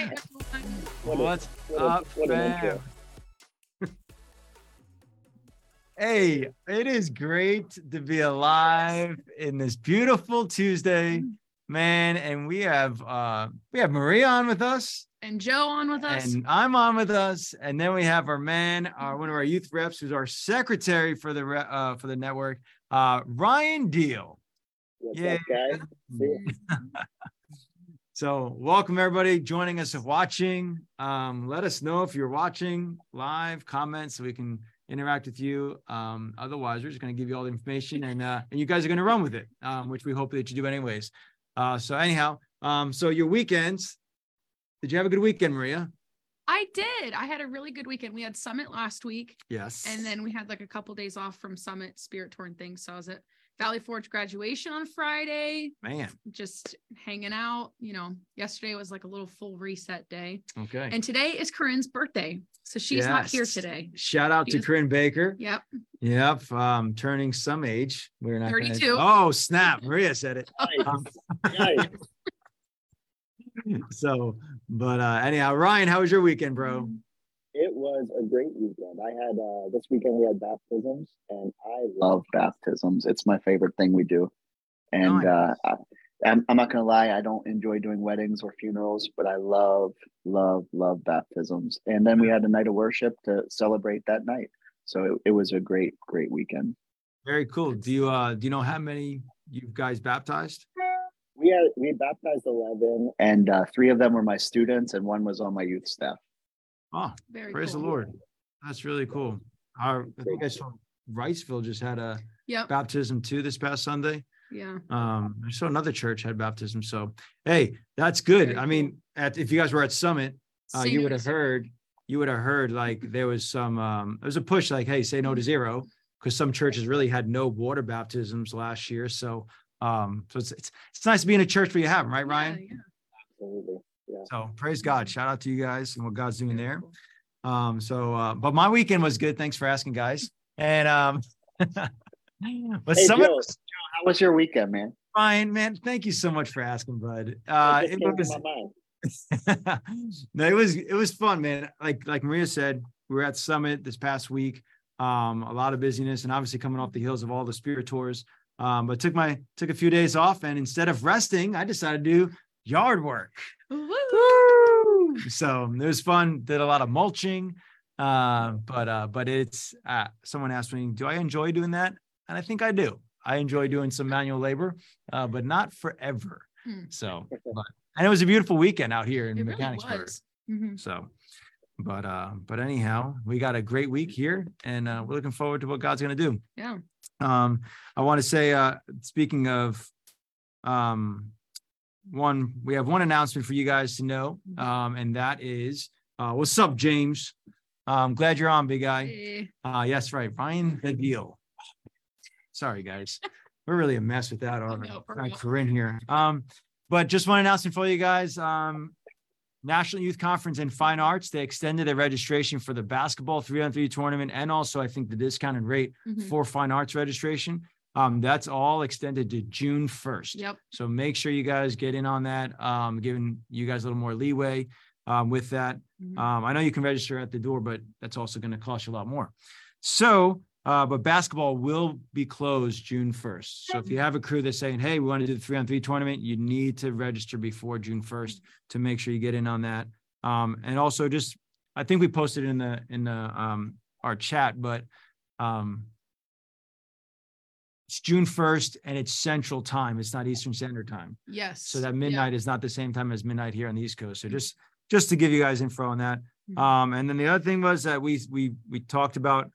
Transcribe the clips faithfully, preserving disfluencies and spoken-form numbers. Hi, everyone. What What's a, what up, a, what fam? Hey, it is great to be alive in this beautiful Tuesday, man. And we have uh, we have Maria on with us, and Joe on with us, and I'm on with us, and then we have our man, our, one of our youth reps, who's our secretary for the uh, for the network, uh, Ryan Deal. Yeah. So welcome everybody joining us and watching. Um, let us know if you're watching live, comment so we can interact with you. Um, otherwise, we're just going to give you all the information, and uh, and you guys are going to run with it, um, which we hope that you do anyways. Uh, so anyhow, um, so your weekends, did you have a good weekend, Maria? I did. I had a really good weekend. We had Summit last week. Yes. And then we had like a couple days off from Summit, Spirit Torn things. So I was at Valley Forge graduation on Friday, man, just hanging out. You know, yesterday was like a little full reset day. Okay. And today is Corinne's birthday. So she's yes. not here today. Shout out she to was... Corinne Baker. Yep. Yep. Um, turning some age. We're not thirty-two. Gonna... Oh, snap. Maria said it. um... So, but uh, anyhow, Ryan, how was your weekend, bro? Mm-hmm. It was a great weekend. I had, uh, this weekend we had baptisms, and I love baptisms. It's my favorite thing we do. And nice. uh, I, I'm, I'm not going to lie, I don't enjoy doing weddings or funerals, but I love, love, love baptisms. And then we had a night of worship to celebrate that night. So it, it was a great, great weekend. Very cool. Do you, uh, do you know how many you guys baptized? We had, we baptized eleven, and uh, three of them were my students, and one was on my youth staff. Oh, very praise cool. the Lord. That's really cool. Our, I think I saw Riceville just had a yep. baptism too this past Sunday. Yeah. Um, I saw another church had baptism. So, hey, that's good. Very I mean, cool. at, if you guys were at Summit, uh, you would have heard, you would have heard like there was some, um, there was a push like, hey, say no to zero, because some churches really had no water baptisms last year. So, um, so it's, it's, it's nice to be in a church where you have them, right, Ryan? Yeah, yeah. Absolutely. Yeah. So praise God. Shout out to you guys and what God's doing there. Um, so, uh, but my weekend was good. Thanks for asking, guys. And, um, but hey, some Joe, of us, how was your weekend, man? Ryan, man, thank you so much for asking, bud. Uh, it, it, was, no, it was, it was fun, man. Like, like Maria said, we were at Summit this past week. Um, a lot of busyness and obviously coming off the heels of all the spirit tours. Um, but took my, took a few days off, and instead of resting, I decided to do yard work. Woo! So it was fun. Did a lot of mulching, uh, but uh, but it's uh, someone asked me, do I enjoy doing that? And I think I do. I enjoy doing some manual labor, uh, but not forever. Mm. So, but, and it was a beautiful weekend out here in it Mechanicsburg. Really mm-hmm. So, but uh, but anyhow, we got a great week here, and uh, we're looking forward to what God's going to do. Yeah. Um, I want to say, uh, speaking of, um. One, we have one announcement for you guys to know, um, and that is, uh, what's up, James? Um, glad you're on, big guy. Hey. Uh, yes, right, Ryan Deal. Sorry, guys, we're really a mess without our, no, our Corinne here. Um, but just one announcement for you guys: um, National Youth Conference in Fine Arts. They extended their registration for the basketball three on three tournament, and also I think the discounted rate mm-hmm. for Fine Arts registration. Um, that's all extended to June first. Yep. So make sure you guys get in on that, um, giving you guys a little more leeway um, with that. Mm-hmm. Um, I know you can register at the door, but that's also going to cost you a lot more. So, uh, but basketball will be closed June first. So if you have a crew that's saying, hey, we want to do the three on three tournament, you need to register before June first to make sure you get in on that. Um, and also just, I think we posted in the, in the, um, our chat, but, um, it's June first, and it's Central Time. It's not Eastern Standard Time. Yes. So that midnight yeah. is not the same time as midnight here on the East Coast. So just, just to give you guys info on that. Mm-hmm. Um, and then the other thing was that we we we talked about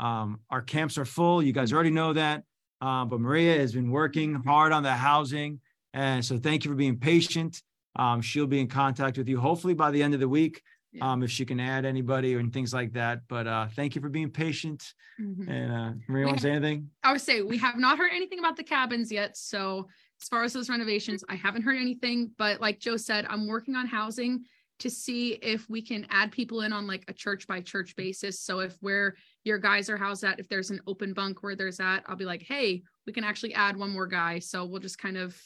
um, our camps are full. You guys already know that. Uh, but Maria has been working hard on the housing, and so thank you for being patient. Um, she'll be in contact with you hopefully by the end of the week. Yeah. Um, if she can add anybody and things like that, but, uh, thank you for being patient. Mm-hmm. And, uh, Maria, want to say anything? I would say we have not heard anything about the cabins yet. So as far as those renovations, I haven't heard anything, but like Joe said, I'm working on housing to see if we can add people in on like a church by church basis. So if where your guys are housed at, if there's an open bunk where there's at, I'll be like, hey, we can actually add one more guy. So we'll just kind of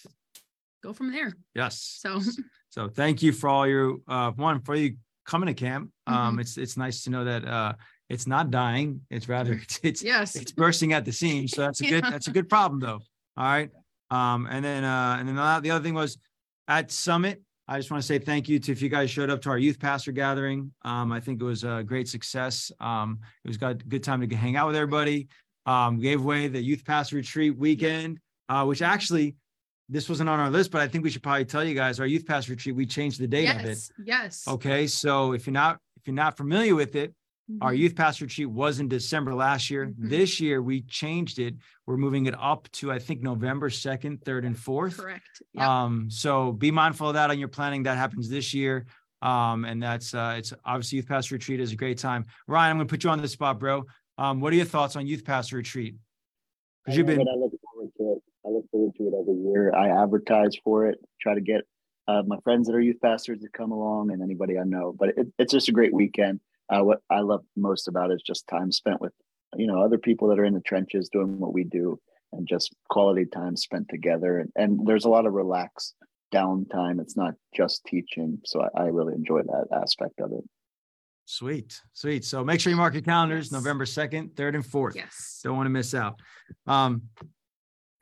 go from there. Yes. So So thank you for all your, uh, one, for you coming to camp. Um, mm-hmm. It's it's nice to know that uh, it's not dying. It's rather, it's, it's, yes. it's bursting at the seams. So that's a good, yeah. that's a good problem though. All right. Um, and then, uh, and then the other thing was at Summit, I just want to say thank you to, if you guys showed up to our youth pastor gathering. Um, I think it was a great success. Um, it was got a good time to hang out with everybody. Um, gave away the youth pastor retreat weekend, uh, which actually, this wasn't on our list, but I think we should probably tell you guys our youth pastor retreat, we changed the date yes, of it. Yes. Okay. So if you're not, if you're not familiar with it, mm-hmm. our youth pastor retreat was in December last year. Mm-hmm. This year we changed it. We're moving it up to, I think, November second, third and fourth. Correct. Yep. Um, so be mindful of that on your planning. That happens this year. Um, and that's, uh, it's obviously youth pastor retreat is a great time. Ryan, I'm going to put you on the spot, bro. Um, what are your thoughts on youth pastor retreat? Because you've been, I look forward to it. I look forward to it every year. I advertise for it, try to get uh, my friends that are youth pastors to come along and anybody I know. But it, it's just a great weekend. Uh, what I love most about it is just time spent with, you know, other people that are in the trenches doing what we do and just quality time spent together. And, and there's a lot of relaxed downtime. It's not just teaching. So I, I really enjoy that aspect of it. Sweet, sweet. So make sure you mark your calendars, yes. November second, third, and fourth. Yes. Don't want to miss out. Um,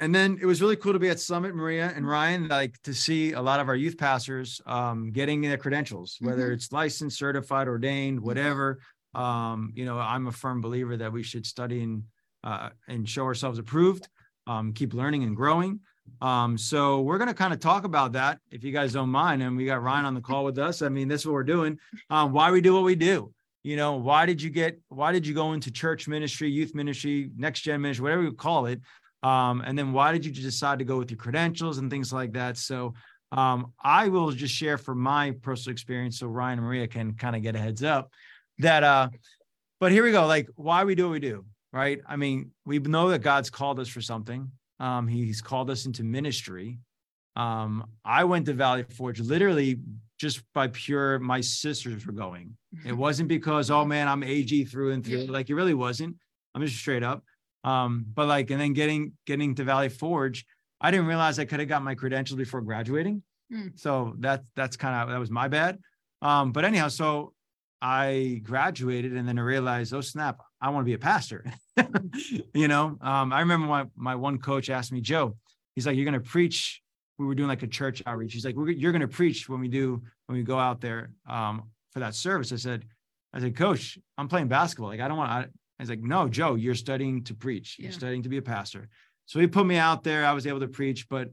and then it was really cool to be at Summit, Maria and Ryan, like to see a lot of our youth pastors um, getting their credentials, mm-hmm. whether it's licensed, certified, ordained, whatever. Um, you know, I'm a firm believer that we should study and, uh, and show ourselves approved, um, keep learning and growing. Um, so we're going to kind of talk about that if you guys don't mind. And we got Ryan on the call with us. I mean, that's what we're doing. Um, why we do what we do, you know, why did you get, why did you go into church ministry, youth ministry, next gen ministry, whatever you call it. Um, and then why did you decide to go with your credentials and things like that? So, um, I will just share from my personal experience. So Ryan and Maria can kind of get a heads up that, uh, but here we go. Like why we do what we do, right? I mean, we know that God's called us for something. Um, he's called us into ministry. Um, I went to Valley Forge literally just by pure, my sisters were going. It wasn't because, oh man, I'm A G through and through. Like it really wasn't. I'm just straight up. Um, but like, and then getting, getting to Valley Forge, I didn't realize I could have got my credentials before graduating. Mm. So that, that's kind of, that was my bad. Um, but anyhow, so I graduated and then I realized, oh snap, I want to be a pastor. you know, um, I remember my, my one coach asked me, Joe, he's like, you're going to preach. We were doing like a church outreach. He's like, We're, you're going to preach when we do, when we go out there um, for that service. I said, I said, coach, I'm playing basketball. Like, I don't want to, I was like, no, Joe, you're studying to preach. You're yeah. studying to be a pastor. So he put me out there. I was able to preach, but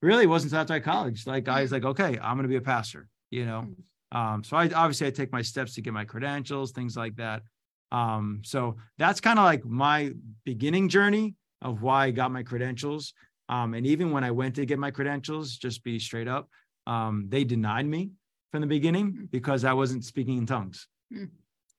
really it wasn't until after college. Like I was like, okay, I'm going to be a pastor, you know? Um, so I, obviously I take my steps to get my credentials, things like that. Um, so that's kind of like my beginning journey of why I got my credentials. Um, and even when I went to get my credentials, just be straight up, um, they denied me from the beginning because I wasn't speaking in tongues.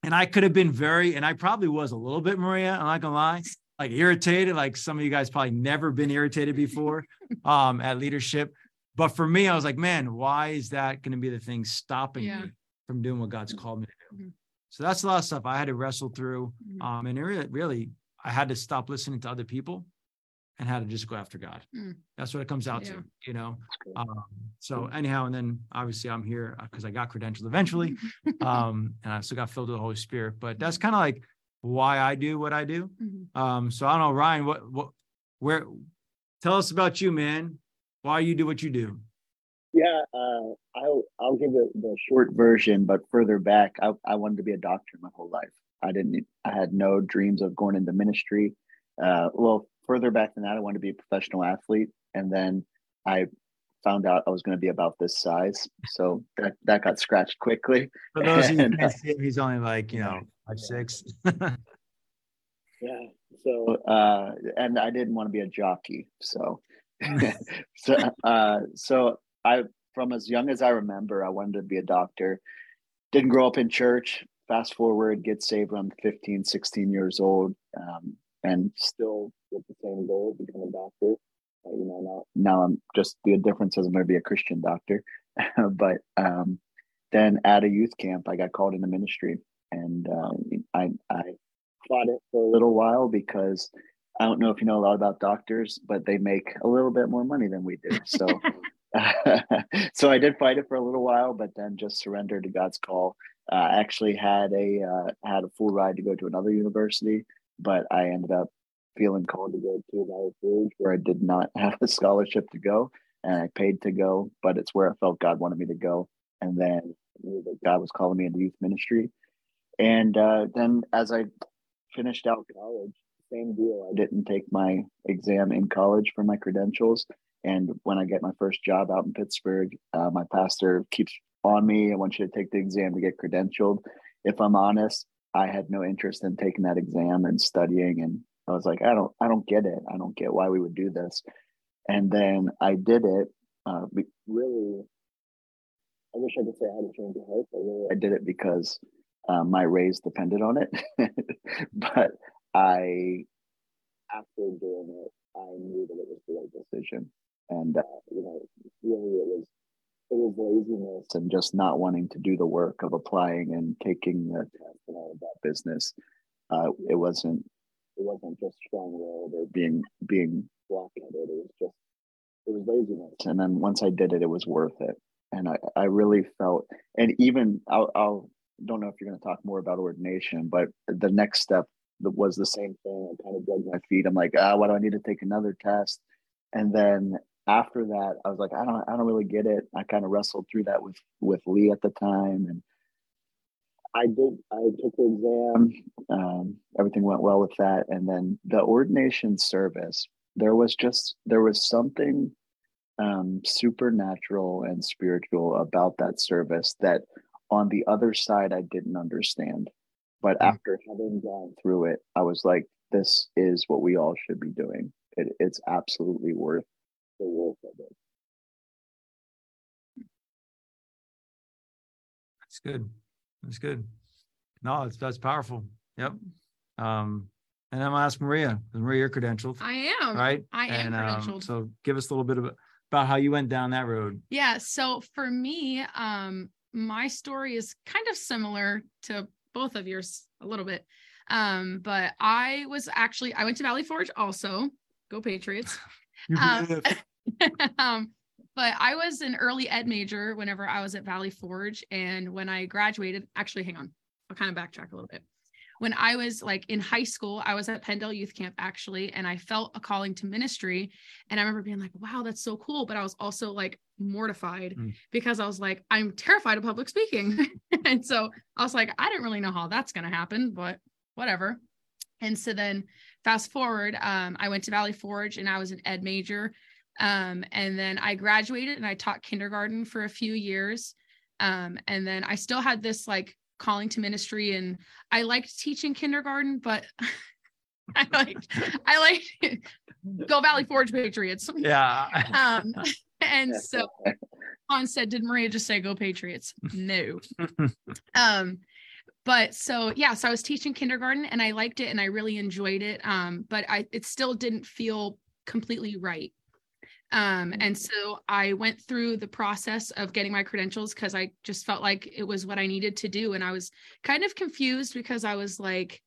And I could have been very, and I probably was a little bit, Maria, I'm not gonna lie, like irritated, like some of you guys probably never been irritated before, um, at leadership. But for me, I was like, man, why is that going to be the thing stopping yeah. me from doing what God's called me to do? Mm-hmm. So that's a lot of stuff I had to wrestle through. Um, and it really, really, I had to stop listening to other people and had to just go after God. Mm. That's what it comes out yeah. to, you know? Um, so anyhow, and then obviously I'm here because I got credentialed eventually. um, and I still got filled with the Holy Spirit, but that's kind of like why I do what I do. Mm-hmm. Um, so I don't know, Ryan, what, what, where, tell us about you, man. Why you do what you do. Yeah, uh, I'll, I'll give it the short version, but further back, I, I wanted to be a doctor my whole life. I didn't, I had no dreams of going into ministry. Uh, well, further back than that, I wanted to be a professional athlete. And then I found out I was going to be about this size. So that, that got scratched quickly. For those of you who can't see him, he's only like, you know, five, six. yeah. So, uh, and I didn't want to be a jockey. So, so, uh, so I, from as young as I remember, I wanted to be a doctor, didn't grow up in church, fast forward, get saved around fifteen, sixteen years old, um, and still with the same goal, become a doctor. Uh, you know, now, now I'm just, the difference is I'm going to be a Christian doctor. but um, then at a youth camp, I got called into ministry and um, I, I fought it for a little while because I don't know if you know a lot about doctors, but they make a little bit more money than we do. So So I did fight it for a little while, but then just surrendered to God's call. I uh, actually had a uh, had a full ride to go to another university, but I ended up feeling called to go to Valley Forge, where I did not have a scholarship to go, and I paid to go, but it's where I felt God wanted me to go. And then I knew that God was calling me into youth ministry. And uh, then as I finished out college, same deal. I didn't take my exam in college for my credentials. And when I get my first job out in Pittsburgh, uh, my pastor keeps on me. I want you to take the exam to get credentialed. If I'm honest, I had no interest in taking that exam and studying. And I was like, I don't, I don't get it. I don't get why we would do this. And then I did it. Uh, really, I wish I could say I had a change of heart, but really, I did it because uh, my raise depended on it. But I, after doing it, I knew that it was the right decision. And, uh, you know, really it was, it was laziness and just not wanting to do the work of applying and taking the test and all of that business. Uh, it wasn't, it wasn't just strong-willed or being, being blockheaded. It was just, it was laziness. And then once I did it, it was worth it. And I, I really felt, and even I'll, I'll, don't know if you're going to talk more about ordination, but the next step was the same thing. I kind of dug my feet. I'm like, ah, why do I need to take another test? And then after that, I was like, I don't, I don't really get it. I kind of wrestled through that with, with Lee at the time. And I did, I took the exam. Um, everything went well with that. And then the ordination service, there was just, there was something um, supernatural and spiritual about that service that on the other side, I didn't understand. But after having gone through it, I was like, this is what we all should be doing. It, it's absolutely worth the work of it. That's good. That's good. No, it's, that's powerful. Yep. Um, and I'm going to ask Maria, because Maria, you're credentialed. I am. Right? I am and, credentialed. Um, so give us a little bit of, about how you went down that road. Yeah. So for me, um, my story is kind of similar to both of yours a little bit. Um, but I was actually, I went to Valley Forge also. Go Patriots. um, um, but I was an early ed major whenever I was at Valley Forge. And when I graduated, actually, hang on, I'll kind of backtrack a little bit. When I was like in high school, I was at Penndale Youth Camp actually, and I felt a calling to ministry. And I remember being like, wow, that's so cool. But I was also like mortified mm. because I was like, I'm terrified of public speaking. And so I was like, I didn't really know how that's going to happen, but whatever. And so then fast forward, um, I went to Valley Forge and I was an ed major. Um, and then I graduated and I taught kindergarten for a few years. Um, and then I still had this like calling to ministry, and I liked teaching kindergarten, but I like I like go Valley Forge Patriots. Yeah. Um, and so Hans said, did Maria just say go Patriots? No. um, but so yeah, so I was teaching kindergarten and I liked it and I really enjoyed it. Um, but I it still didn't feel completely right. Um, and so I went through the process of getting my credentials because I just felt like it was what I needed to do. And I was kind of confused because I was like,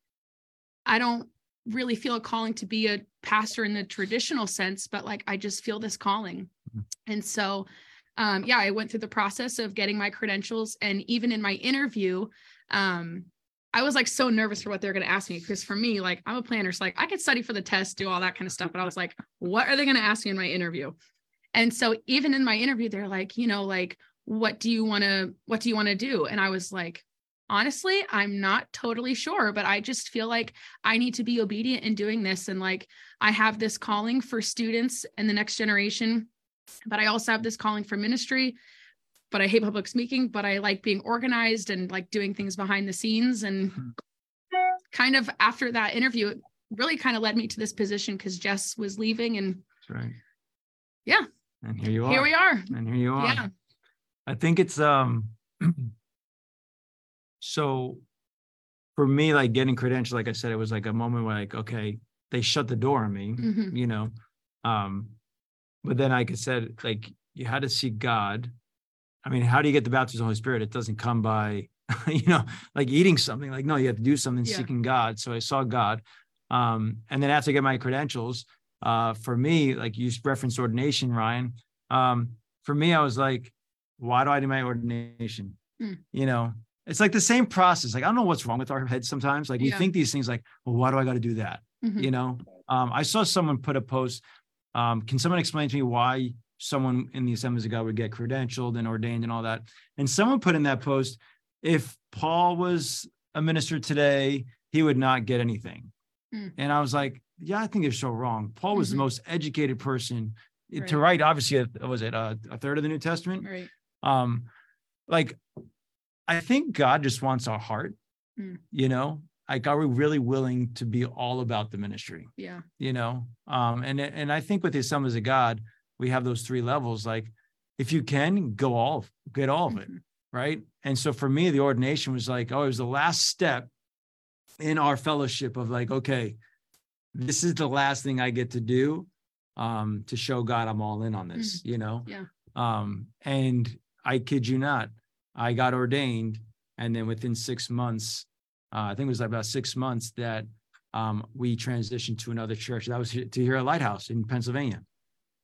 I don't really feel a calling to be a pastor in the traditional sense, but like, I just feel this calling. And so, um, yeah, I went through the process of getting my credentials. And even in my interview, um, I was like so nervous for what they're going to ask me. Cause for me, like I'm a planner. So like I could study for the test, do all that kind of stuff. But I was like, what are they going to ask me in my interview? And so even in my interview, they're like, you know, like, what do you want to, what do you want to do? And I was like, honestly, I'm not totally sure, but I just feel like I need to be obedient in doing this. And like, I have this calling for students and the next generation, but I also have this calling for ministry. But I hate public speaking, but I like being organized and like doing things behind the scenes. And kind of after that interview, it really kind of led me to this position because Jess was leaving. And that's right. Yeah. And here you are. Here we are. And here you are. Yeah. I think it's um so for me, like getting credentialed, like I said, it was like a moment where like, okay, they shut the door on me, mm-hmm. you know. Um, but then like I said, like you had to see God. I mean, how do you get the baptism of the Holy Spirit? It doesn't come by, you know, like eating something. Like, no, you have to do something, yeah. seeking God. So I saw God. Um, and then after I get my credentials, uh, for me, like you referenced ordination, Ryan, um, for me, I was like, why do I do my ordination? Mm. You know, it's like the same process. Like, I don't know what's wrong with our heads sometimes. Like, we yeah. think these things like, well, why do I got to do that? Mm-hmm. You know, um, I saw someone put a post. Um, can someone explain to me why someone in the Assemblies of God would get credentialed and ordained and all that? And someone put in that post, if Paul was a minister today, he would not get anything. Mm. And I was like, yeah, I think they're so wrong. Paul was mm-hmm. the most educated person right. to write, obviously, a, was it a, a third of the New Testament? Right. Um, like, I think God just wants our heart, mm. you know, like, are we really willing to be all about the ministry? Yeah. You know, um, and, and I think with the Assemblies of God, we have those three levels. Like, if you can go all, get all mm-hmm. of it. Right. And so for me, the ordination was like, oh, it was the last step in our fellowship of like, okay, this is the last thing I get to do, um, to show God I'm all in on this, mm-hmm. you know? Yeah. Um, and I kid you not, I got ordained. And then within six months, uh, I think it was about six months that um, we transitioned to another church. That was to here at Lighthouse in Pennsylvania.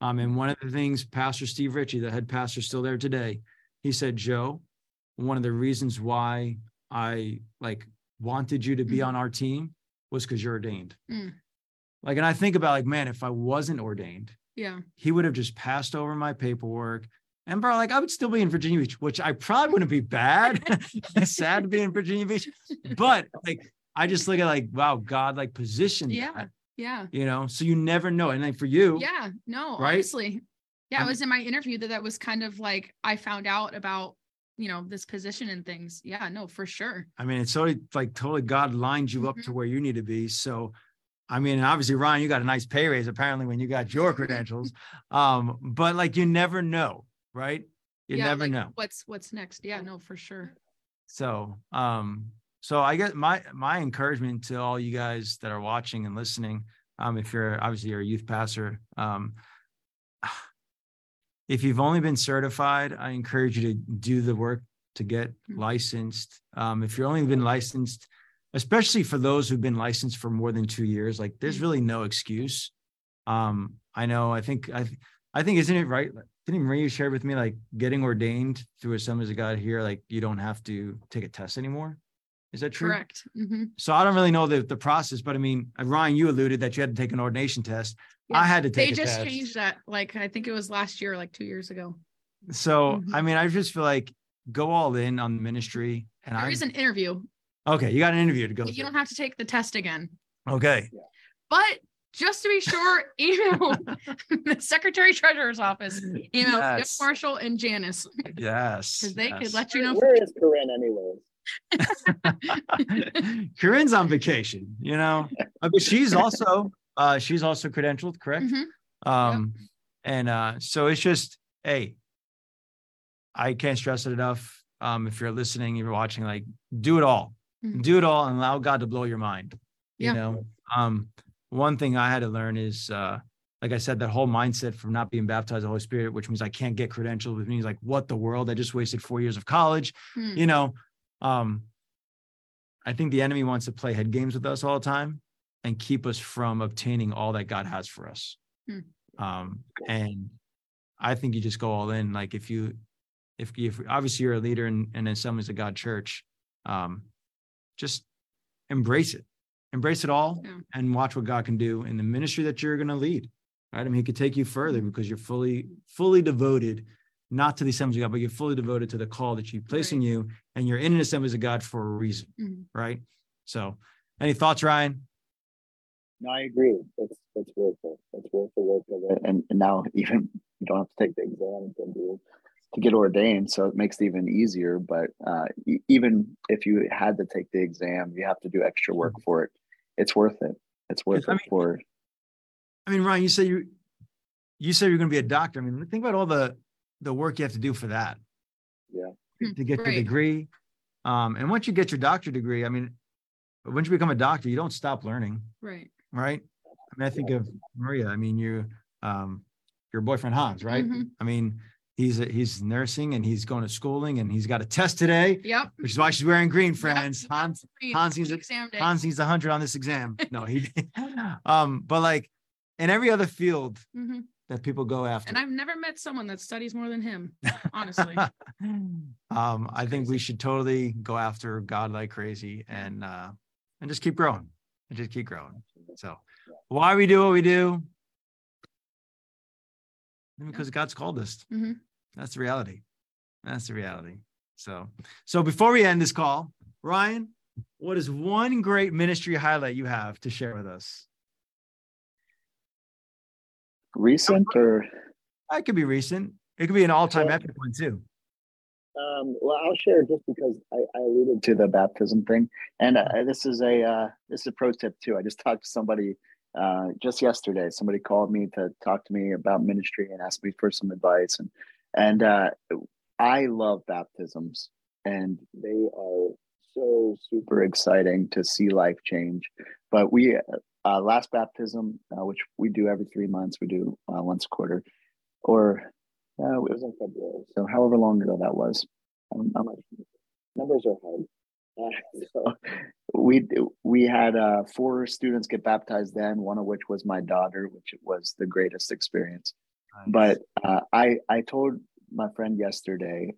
Um, and one of the things, Pastor Steve Ritchie, the head pastor still there today, he said, Joe, one of the reasons why I like wanted you to be mm. on our team was because you're ordained. Mm. Like, and I think about like, man, if I wasn't ordained, yeah, he would have just passed over my paperwork. And bro, like I would still be in Virginia Beach, which I probably wouldn't be bad. Sad to be in Virginia Beach. But like, I just look at like, wow, God, like positioned. Yeah. That, yeah. You know, so you never know. And then for you. Yeah. No, right? Honestly. Yeah. Um, it was in my interview that that was kind of like, I found out about, you know, this position and things. Yeah, no, for sure. I mean, it's so like totally God lined you mm-hmm. up to where you need to be. So, I mean, obviously, Ryan, you got a nice pay raise apparently when you got your credentials. um, but like, you never know. Right. You yeah, never like know what's, what's next. Yeah, no, for sure. So, um, so I guess my, my encouragement to all you guys that are watching and listening, um, if you're obviously you're a youth pastor, um, if you've only been certified, I encourage you to do the work to get mm-hmm. licensed. Um, if you're only been licensed, especially for those who've been licensed for more than two years, like there's mm-hmm. really no excuse. Um, I know, I think, I, I think, isn't it right? Didn't Maria share with me, like getting ordained through Assemblies of God here, like you don't have to take a test anymore. Is that true? Correct. Mm-hmm. So I don't really know the, the process, but I mean, Ryan, you alluded that you had to take an ordination test. Yeah, I had to take a test. They just changed that. Like, I think it was last year, like two years ago. So, mm-hmm. I mean, I just feel like go all in on the ministry. And there I, is an interview. Okay. You got an interview to go. You through. Don't have to take the test again. Okay. But just to be sure, email the Secretary Treasurer's office, email yes. Jeff Marshall and Janice. Yes. Because they yes. could let you know. Where is Corinne anyways? Corinne's on vacation, you know, but she's also, uh, she's also credentialed, correct? Mm-hmm. Um, yep. And uh, so it's just, hey, I can't stress it enough. Um, if you're listening, you're watching, like do it all, mm-hmm. do it all and allow God to blow your mind, you yeah. know? Um, One thing I had to learn is, uh, like I said, that whole mindset from not being baptized in the Holy Spirit, which means I can't get credentialed, which means like, what the world? I just wasted four years of college. Hmm. You know, um, I think the enemy wants to play head games with us all the time and keep us from obtaining all that God has for us. Hmm. Um, and I think you just go all in. Like if you, if you, if, obviously you're a leader in, in Assemblies of God church, um, just embrace it. Embrace it all yeah. and watch what God can do in the ministry that you're going to lead, right? I mean, he could take you further because you're fully, fully devoted, not to the Assemblies of God, but you're fully devoted to the call that you place right. in you, and you're in an Assemblies of God for a reason, mm-hmm. right? So any thoughts, Ryan? No, I agree. It's, it's worth it. It's worth the work of it. And, and now even you don't have to take the exam to, to get ordained, so it makes it even easier. But uh, even if you had to take the exam, you have to do extra work for it. It's worth it. It's worth I it mean, for. I mean, Ryan, you say you, you say you're going to be a doctor. I mean, think about all the, the work you have to do for that. Yeah. To get right. your degree, um, and once you get your doctorate degree, I mean, once you become a doctor, you don't stop learning. Right. Right. I mean, I think yeah. of Maria. I mean, you, um, your boyfriend Hans, right? Mm-hmm. I mean, he's a, he's nursing and he's going to schooling and he's got a test today. Yep. Which is why she's wearing green, friends. Yep. Hans Hans needs Hans needs a hundred on this exam. No, he. um, but like in every other field, mm-hmm. that people go after. And I've never met someone that studies more than him, honestly. um, I think we should totally go after God like crazy and uh, and just keep growing and just keep growing. So why we do what we do? Because yeah. God's called us. Mm-hmm. That's the reality. That's the reality. So, so before we end this call, Ryan, what is one great ministry highlight you have to share with us? Recent or it could be recent. It could be an all-time so, epic one too. Um, well, I'll share just because I, I alluded to the baptism thing, and uh, this is a uh, this is a pro tip too. I just talked to somebody uh, just yesterday. Somebody called me to talk to me about ministry and asked me for some advice, and and uh, I love baptisms, and they are so super exciting to see life change. But we. Uh, last baptism, uh, which we do every three months, we do uh, once a quarter, or uh, it was in February, so however long ago that was. I'm, I'm not sure. Numbers are hard. Uh, so we we had uh, four students get baptized then, one of which was my daughter, which was the greatest experience. Nice. But uh, I I told my friend yesterday,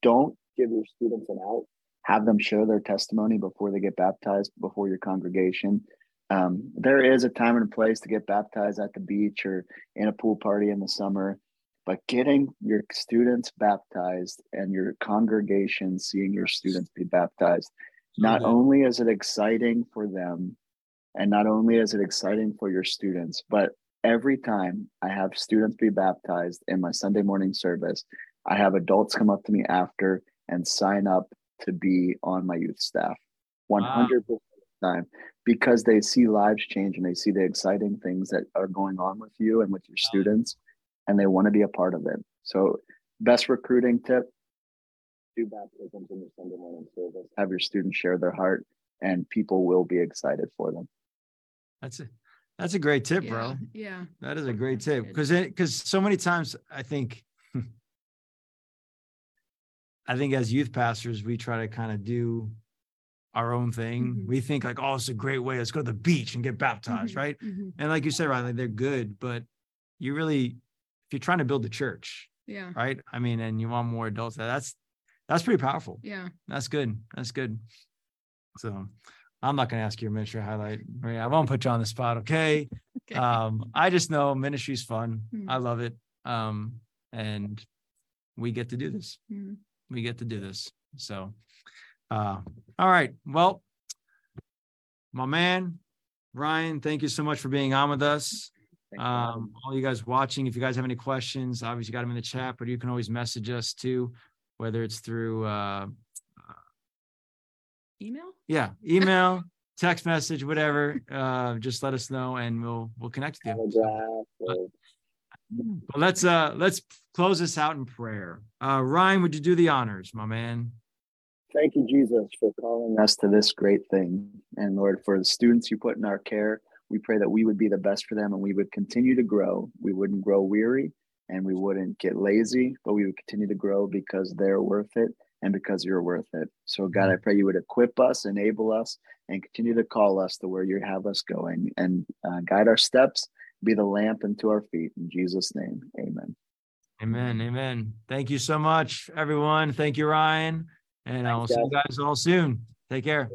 don't give your students an out. Have them share their testimony before they get baptized, before your congregation. Um, there is a time and a place to get baptized at the beach or in a pool party in the summer, but getting your students baptized and your congregation seeing your students be baptized, not only is it exciting for them and not only is it exciting for your students, but every time I have students be baptized in my Sunday morning service, I have adults come up to me after and sign up to be on my youth staff one hundred percent. Wow. Time because they see lives change and they see the exciting things that are going on with you and with your students, and they want to be a part of it. So, best recruiting tip: do baptisms in your Sunday morning service. Have your students share their heart, and people will be excited for them. That's a that's a great tip, yeah, bro. Yeah, that is a great tip because because so many times I think I think as youth pastors we try to kind of do our own thing. Mm-hmm. We think like, oh, it's a great way. Let's go to the beach and get baptized. Mm-hmm. Right. Mm-hmm. And like you said, Ryan, like they're good, but you really, if you're trying to build a church, yeah. Right. I mean, and you want more adults, that's, that's pretty powerful. Yeah. That's good. That's good. So I'm not going to ask you your ministry highlight, Maria. I won't put you on the spot. Okay. okay. Um, I just know ministry's fun. Mm-hmm. I love it. Um, and we get to do this. Mm-hmm. We get to do this. So, Uh, all right. Well, my man, Ryan, thank you so much for being on with us. Um, all you guys watching, if you guys have any questions, obviously you got them in the chat, but you can always message us too, whether it's through uh, uh, email. Yeah. Email, text message, whatever. Uh, just let us know and we'll, we'll connect with you. But, but let's, uh, let's close this out in prayer. Uh, Ryan, would you do the honors, my man? Thank you, Jesus, for calling us to this great thing. And Lord, for the students you put in our care, we pray that we would be the best for them and we would continue to grow. We wouldn't grow weary and we wouldn't get lazy, but we would continue to grow because they're worth it and because you're worth it. So God, I pray you would equip us, enable us, and continue to call us to where you have us going and uh, guide our steps, be the lamp unto our feet. In Jesus' name, amen. Amen, amen. Thank you so much, everyone. Thank you, Ryan. And I'll see you guys all soon. Take care.